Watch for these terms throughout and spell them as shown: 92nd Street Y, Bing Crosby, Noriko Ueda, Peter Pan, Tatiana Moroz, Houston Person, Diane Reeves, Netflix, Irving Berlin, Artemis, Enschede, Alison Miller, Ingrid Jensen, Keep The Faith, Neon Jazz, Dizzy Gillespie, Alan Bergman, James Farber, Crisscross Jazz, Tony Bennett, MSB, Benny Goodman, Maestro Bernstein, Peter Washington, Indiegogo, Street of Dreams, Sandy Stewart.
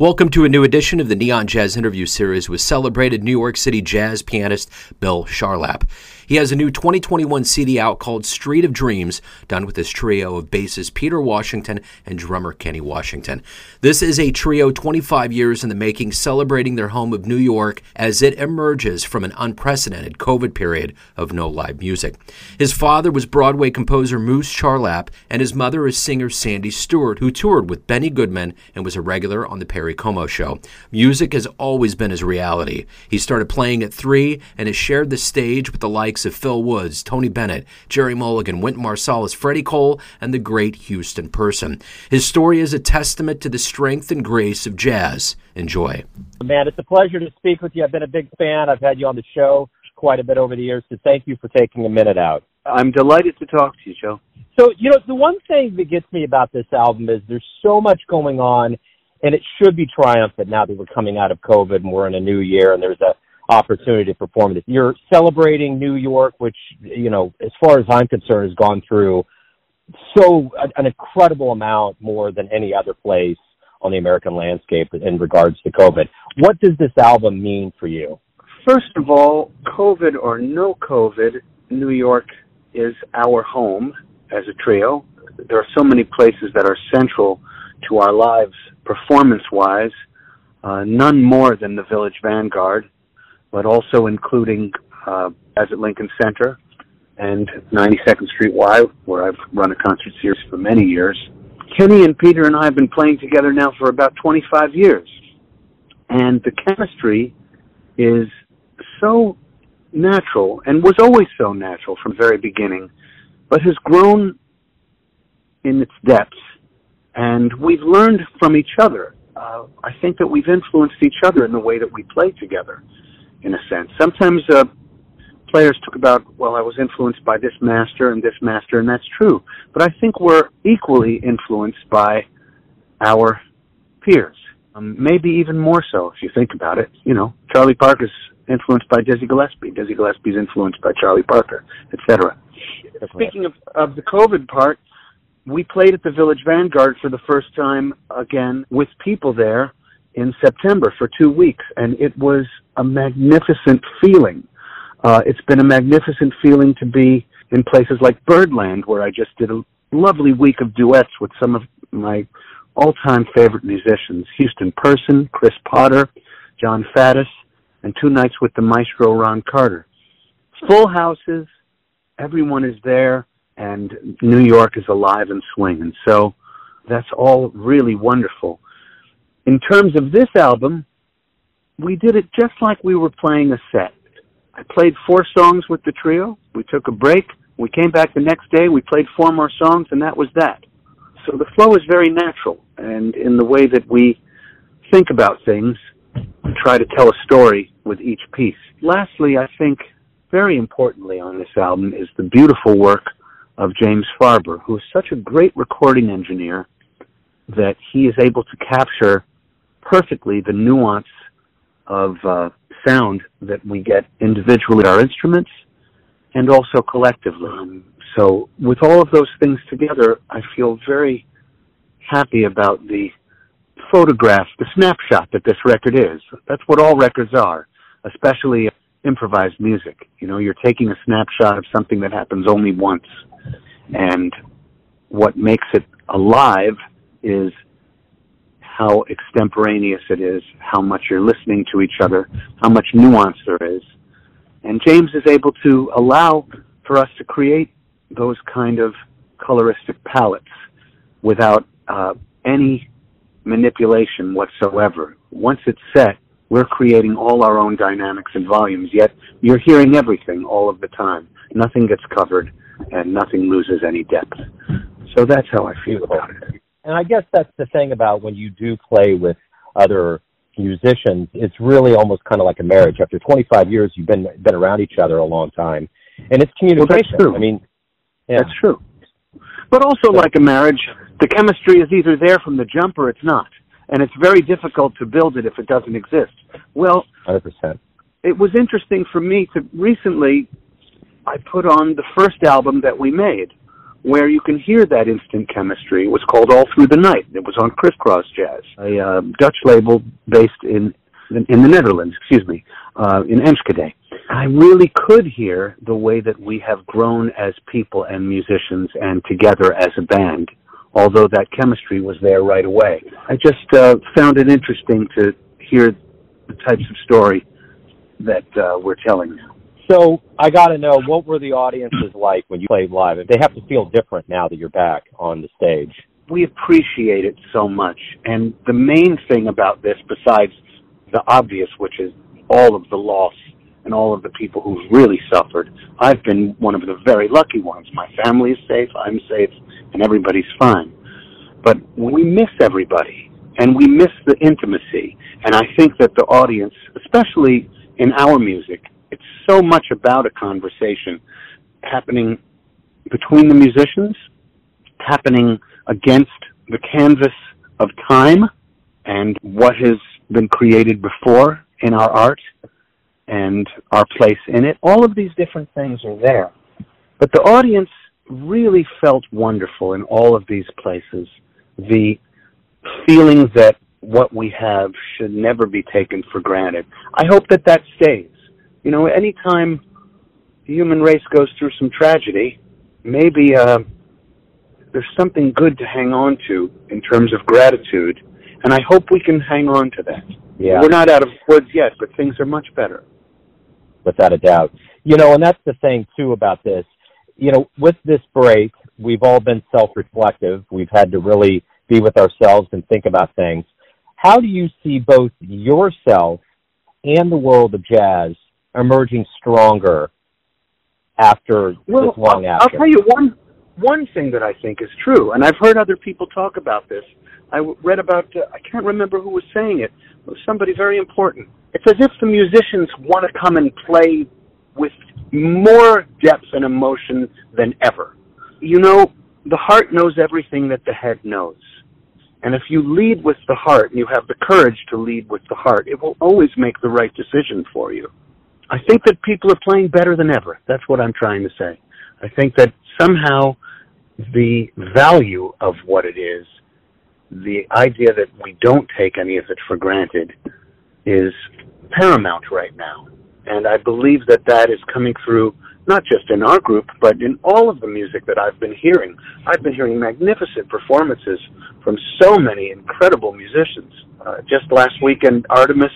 Welcome to a new edition of the Neon Jazz Interview Series with celebrated New York City jazz pianist Bill Charlap. He has a new 2021 CD out called Street of Dreams, done with his trio of bassist Peter Washington and drummer Kenny Washington. This is a trio 25 years in the making, celebrating their home of New York as it emerges from an unprecedented COVID period of no live music. His father was Broadway composer Moose Charlap, and his mother is singer Sandy Stewart, who toured with Benny Goodman and was a regular on the Perry Como show. Music has always been his reality. He started playing at 3 and has shared the stage with the likes of Phil Woods, Tony Bennett, Gerry Mulligan, Wynton Marsalis, Freddie Cole, and the great Houston Person. His story is a testament to the strength and grace of jazz. Enjoy. Man, it's a pleasure to speak with you. I've been a big fan. I've had you on the show quite a bit over the years, so thank you for taking a minute out. I'm delighted to talk to you, Joe. So, you know, the one thing that gets me about this album is there's so much going on, and it should be triumphant now that we're coming out of COVID and we're in a new year and there's an opportunity to perform this. You're celebrating New York, which, you know, as far as I'm concerned, has gone through so an incredible amount more than any other place on the American landscape in regards to COVID. What does this album mean for you? First of all, COVID or no COVID, New York is our home as a trio. There are so many places that are central to our lives performance-wise, none more than the Village Vanguard, but also including as at Lincoln Center and 92nd Street Y, where I've run a concert series for many years. Kenny and Peter and I have been playing together now for about 25 years, and the chemistry is so natural and was always so natural from the very beginning, but has grown in its depths. And we've learned from each other. I think that we've influenced each other in the way that we play together, in a sense. Sometimes players talk about, well, I was influenced by this master, and that's true. But I think we're equally influenced by our peers, maybe even more so if you think about it. You know, Charlie Parker's influenced by Dizzy Gillespie. Dizzy Gillespie's influenced by Charlie Parker, etc. Speaking of the COVID part, we played at the Village Vanguard for the first time, again, with people there in September for 2 weeks, and it was a magnificent feeling. It's been a magnificent feeling to be in places like Birdland, where I just did a lovely week of duets with some of my all-time favorite musicians, Houston Person, Chris Potter, John Faddis, and 2 nights with the maestro Ron Carter. Full houses, everyone is there, and New York is alive and swinging. So that's all really wonderful. In terms of this album, we did it just like we were playing a set. I played 4 songs with the trio. We took a break. We came back the next day. We played 4 more songs, and that was that. So the flow is very natural. And in the way that we think about things, we try to tell a story with each piece. Lastly, I think very importantly on this album is the beautiful work of James Farber, who is such a great recording engineer that he is able to capture perfectly the nuance of sound that we get individually our instruments and also collectively. So with all of those things together, I feel very happy about the photograph, the snapshot that this record is. That's what all records are, especially improvised music. You know, you're taking a snapshot of something that happens only once. And what makes it alive is how extemporaneous it is, how much you're listening to each other, how much nuance there is. And James is able to allow for us to create those kind of coloristic palettes without any manipulation whatsoever. Once it's set, we're creating all our own dynamics and volumes, yet you're hearing everything all of the time. Nothing gets covered, and nothing loses any depth. So that's how I feel about it. And I guess that's the thing about when you do play with other musicians, it's really almost kind of like a marriage. After 25 years, you've been around each other a long time, and it's communication. Well, that's true. I mean, yeah. That's true. But also like a marriage, the chemistry is either there from the jump or it's not. And it's very difficult to build it if it doesn't exist. Well, 100%. It was interesting for me to recently, I put on the first album that we made, where you can hear that instant chemistry. It was called All Through the Night. It was on Crisscross Jazz, a Dutch label based in the Netherlands, in Enschede. I really could hear the way that we have grown as people and musicians and together as a band, although that chemistry was there right away. I just found it interesting to hear the types of story that we're telling now. So I got to know, what were the audiences like when you played live? They have to feel different now that you're back on the stage. We appreciate it so much. And the main thing about this, besides the obvious, which is all of the loss and all of the people who've really suffered, I've been one of the very lucky ones. My family is safe, I'm safe, and everybody's fine. But we miss everybody, and we miss the intimacy. And I think that the audience, especially in our music, it's so much about a conversation happening between the musicians, happening against the canvas of time and what has been created before in our art and our place in it. All of these different things are there. But the audience really felt wonderful in all of these places. The feeling that what we have should never be taken for granted. I hope that that stays. You know, any time the human race goes through some tragedy, maybe there's something good to hang on to in terms of gratitude, and I hope we can hang on to that. Yeah. We're not out of woods yet, but things are much better. Without a doubt. You know, and that's the thing, too, about this. You know, with this break, we've all been self-reflective. We've had to really be with ourselves and think about things. How do you see both yourself and the world of jazz emerging stronger after this long after? I'll tell you one thing that I think is true, and I've heard other people talk about this. I read about, I can't remember who was saying it, but it was somebody very important. It's as if the musicians want to come and play with more depth and emotion than ever. You know, the heart knows everything that the head knows. And if you lead with the heart and you have the courage to lead with the heart, it will always make the right decision for you. I think that people are playing better than ever. That's what I'm trying to say. I think that somehow the value of what it is, the idea that we don't take any of it for granted, is paramount right now. And I believe that that is coming through not just in our group, but in all of the music that I've been hearing. I've been hearing magnificent performances from so many incredible musicians. Just last weekend, Artemis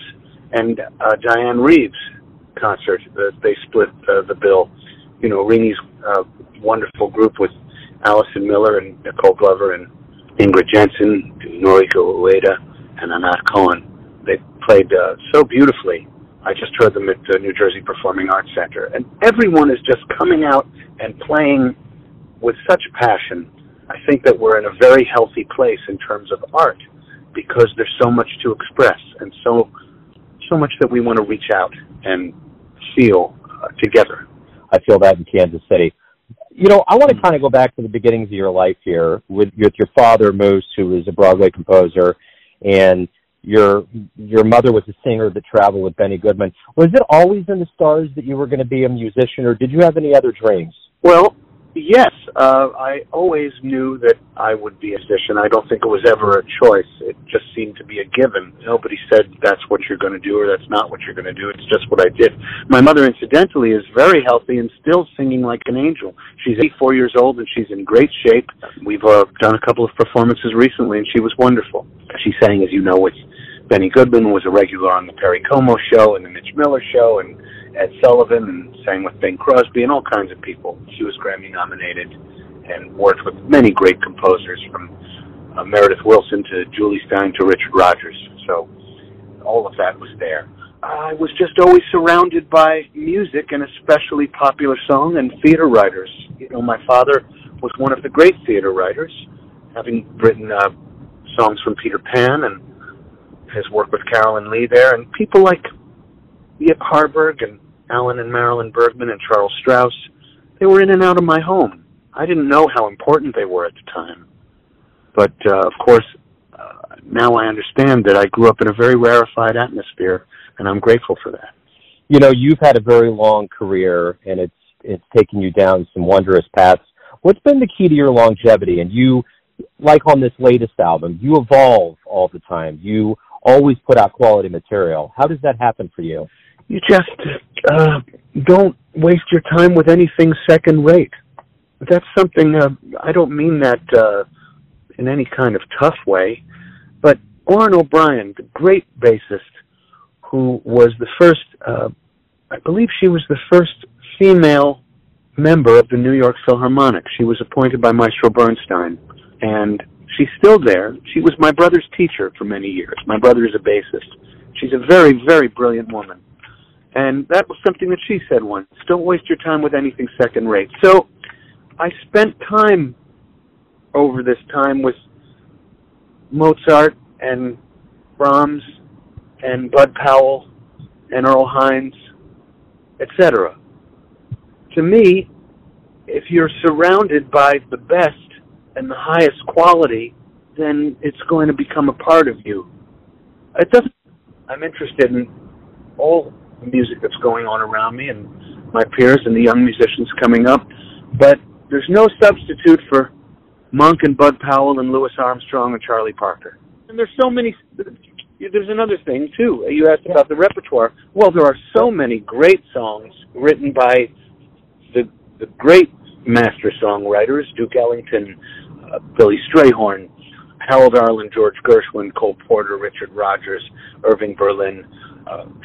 and Diane Reeves concert, they split the bill. You know, Ringy's wonderful group with Alison Miller and Nicole Glover and Ingrid Jensen, Noriko Ueda, and Anat Cohen. They played so beautifully. I just heard them at the New Jersey Performing Arts Center. And everyone is just coming out and playing with such passion. I think that we're in a very healthy place in terms of art because there's so much to express and so much that we want to reach out and feel together. I feel that in Kansas City. You know, I want to kind of go back to the beginnings of your life here with your father, Moose, who is a Broadway composer, and your mother was a singer that traveled with Benny Goodman. Was it always in the stars that you were going to be a musician, or did you have any other dreams? Well, yes. I always knew that I would be a musician. I don't think it was ever a choice. It just seemed to be a given. Nobody said that's what you're going to do or that's not what you're going to do. It's just what I did. My mother, incidentally, is very healthy and still singing like an angel. She's 84 years old and she's in great shape. We've done a couple of performances recently and she was wonderful. She sang, as you know, with Benny Goodman, was a regular on the Perry Como show and the Mitch Miller show and Ed Sullivan, and sang with Bing Crosby and all kinds of people. She was Grammy nominated and worked with many great composers, from Meredith Wilson to Julie Stein to Richard Rogers. So all of that was there. I was just always surrounded by music and especially popular song and theater writers. You know, my father was one of the great theater writers, having written songs from Peter Pan and his work with Carolyn Lee there, and people like Yip Harburg and Alan and Marilyn Bergman and Charles Strauss. They were in and out of my home. I didn't know how important they were at the time. But, of course, now I understand that I grew up in a very rarefied atmosphere, and I'm grateful for that. You know, you've had a very long career, and it's taken you down some wondrous paths. What's been the key to your longevity? And you, like on this latest album, you evolve all the time. You always put out quality material. How does that happen for you? You just don't waste your time with anything second rate. That's something, I don't mean that in any kind of tough way, but Orrin O'Brien, the great bassist, who was the first, I believe she was the first female member of the New York Philharmonic. She was appointed by Maestro Bernstein, and she's still there. She was my brother's teacher for many years. My brother is a bassist. She's a very, very brilliant woman. And that was something that she said once: don't waste your time with anything second rate. So I spent time over this time with Mozart and Brahms and Bud Powell and Earl Hines, etc. To me, if you're surrounded by the best and the highest quality, then it's going to become a part of you. It doesn't. I'm interested in all the music that's going on around me and my peers and the young musicians coming up, but there's no substitute for Monk and Bud Powell and Louis Armstrong and Charlie Parker. And there's so many. There's another thing, too. You asked about the repertoire. Well, there are so many great songs written by the great master songwriters, Duke Ellington, Billy Strayhorn, Harold Arlen, George Gershwin, Cole Porter, Richard Rogers, Irving Berlin,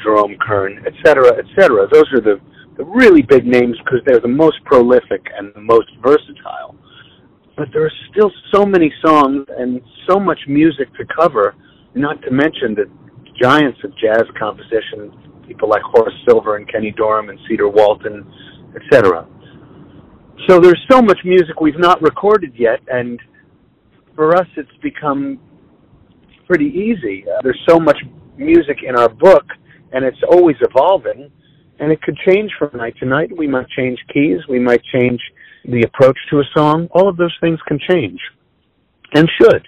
Jerome Kern, etc., etc. Those are the really big names because they're the most prolific and the most versatile. But there are still so many songs and so much music to cover, not to mention the giants of jazz composition, people like Horace Silver and Kenny Dorham and Cedar Walton, etc. So there's so much music we've not recorded yet, and for us it's become pretty easy. There's so much music in our book, and it's always evolving, and it could change from night to night. We might change keys, we might change the approach to a song. All of those things can change, and should.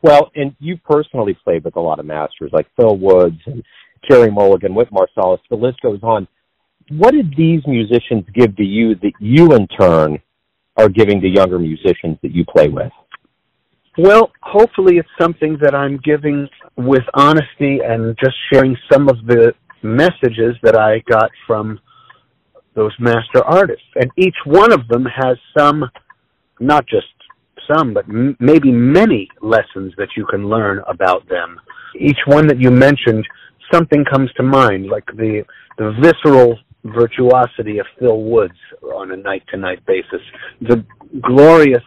Well, and you personally played with a lot of masters, like Phil Woods and Gerry Mulligan, Wynton Marsalis, the list goes on. What did these musicians give to you that you, in turn, are giving to younger musicians that you play with? Well, hopefully it's something that I'm giving with honesty and just sharing some of the messages that I got from those master artists. And each one of them has some, not just some, but maybe many lessons that you can learn about them. Each one that you mentioned, something comes to mind, like the visceral virtuosity of Phil Woods on a night-to-night basis, the glorious,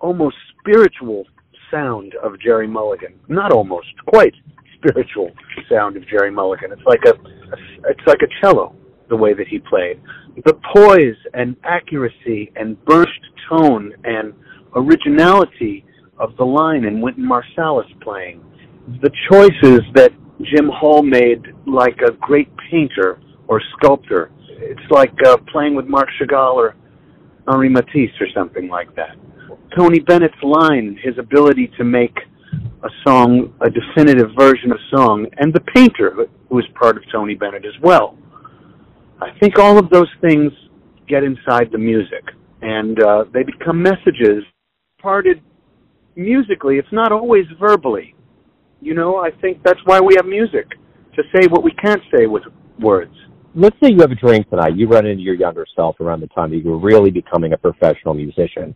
almost spiritual sound of Gerry Mulligan. Not almost, quite spiritual sound of Gerry Mulligan. It's like a cello, the way that he played. The poise and accuracy and burst tone and originality of the line in Wynton Marsalis playing, the choices that Jim Hall made like a great painter or sculptor. It's like playing with Marc Chagall or Henri Matisse or something like that. Tony Bennett's line, his ability to make a song, a definitive version of a song, and the painter who is part of Tony Bennett as well. I think all of those things get inside the music, and they become messages parted musically. It's not always verbally. You know, I think that's why we have music, to say what we can't say with words. Let's say you have a drink tonight. You run into your younger self around the time that you were really becoming a professional musician.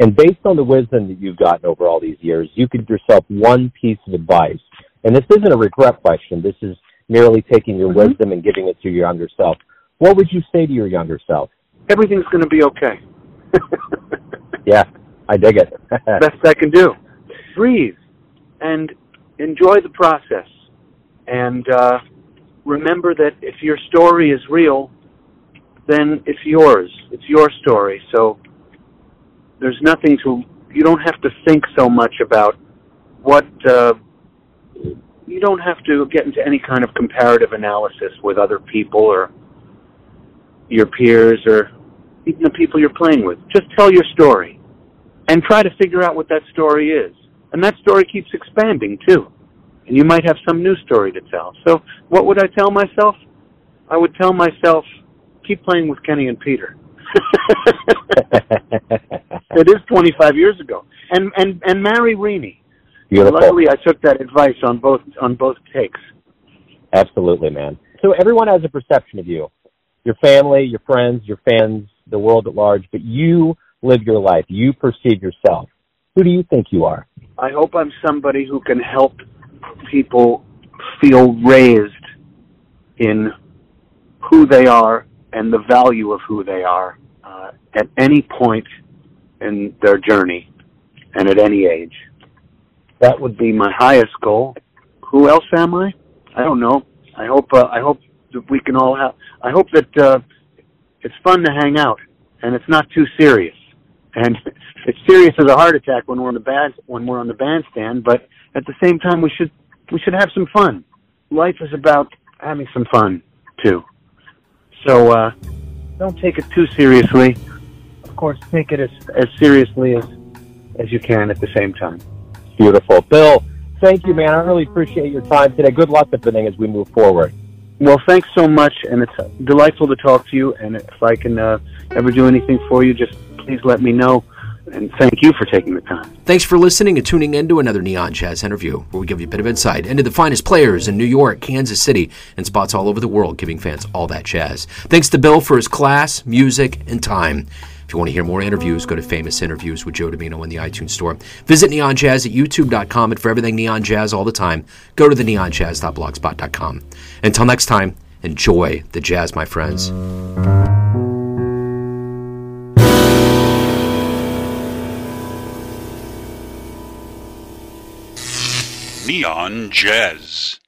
And based on the wisdom that you've gotten over all these years, you could give yourself one piece of advice. And this isn't a regret question. This is merely taking your wisdom and giving it to your younger self. What would you say to your younger self? Everything's going to be okay. Yeah, I dig it. Best I can do. Breathe and enjoy the process. And remember that if your story is real, then it's yours. It's your story. So there's nothing to, you don't have to think so much about what, you don't have to get into any kind of comparative analysis with other people or your peers or even the people you're playing with. Just tell your story and try to figure out what that story is. And that story keeps expanding, too. And you might have some new story to tell. So what would I tell myself? I would tell myself, keep playing with Kenny and Peter. It is 25 years ago. And marry Reenie. Beautiful. So luckily, I took that advice on both takes. Absolutely, man. So everyone has a perception of you, your family, your friends, your fans, the world at large, but you live your life. You perceive yourself. Who do you think you are? I hope I'm somebody who can help people feel raised in who they are and the value of who they are at any point in their journey and at any age. That would be my highest goal. Who else am I? I don't know. I hope that we can all have. I hope that it's fun to hang out and it's not too serious. And it's serious as a heart attack when we're on the bandstand, but at the same time we should have some fun. Life is about having some fun too. So don't take it too seriously. Of course, take it as seriously as you can at the same time. Beautiful. Bill, thank you, man. I really appreciate your time today. Good luck with everything as we move forward. Well, thanks so much, and it's delightful to talk to you. And if I can ever do anything for you, just please let me know. And thank you for taking the time. Thanks for listening and tuning in to another Neon Jazz interview, where we give you a bit of insight into the finest players in New York, Kansas City, and spots all over the world, giving fans all that jazz. Thanks to Bill for his class, music, and time. If you want to hear more interviews, go to Famous Interviews with Joe Domino in the iTunes Store. Visit Neon Jazz at YouTube.com, and for everything Neon Jazz all the time, go to the neonjazz.blogspot.com. Until next time, enjoy the jazz, my friends. Neon Jazz.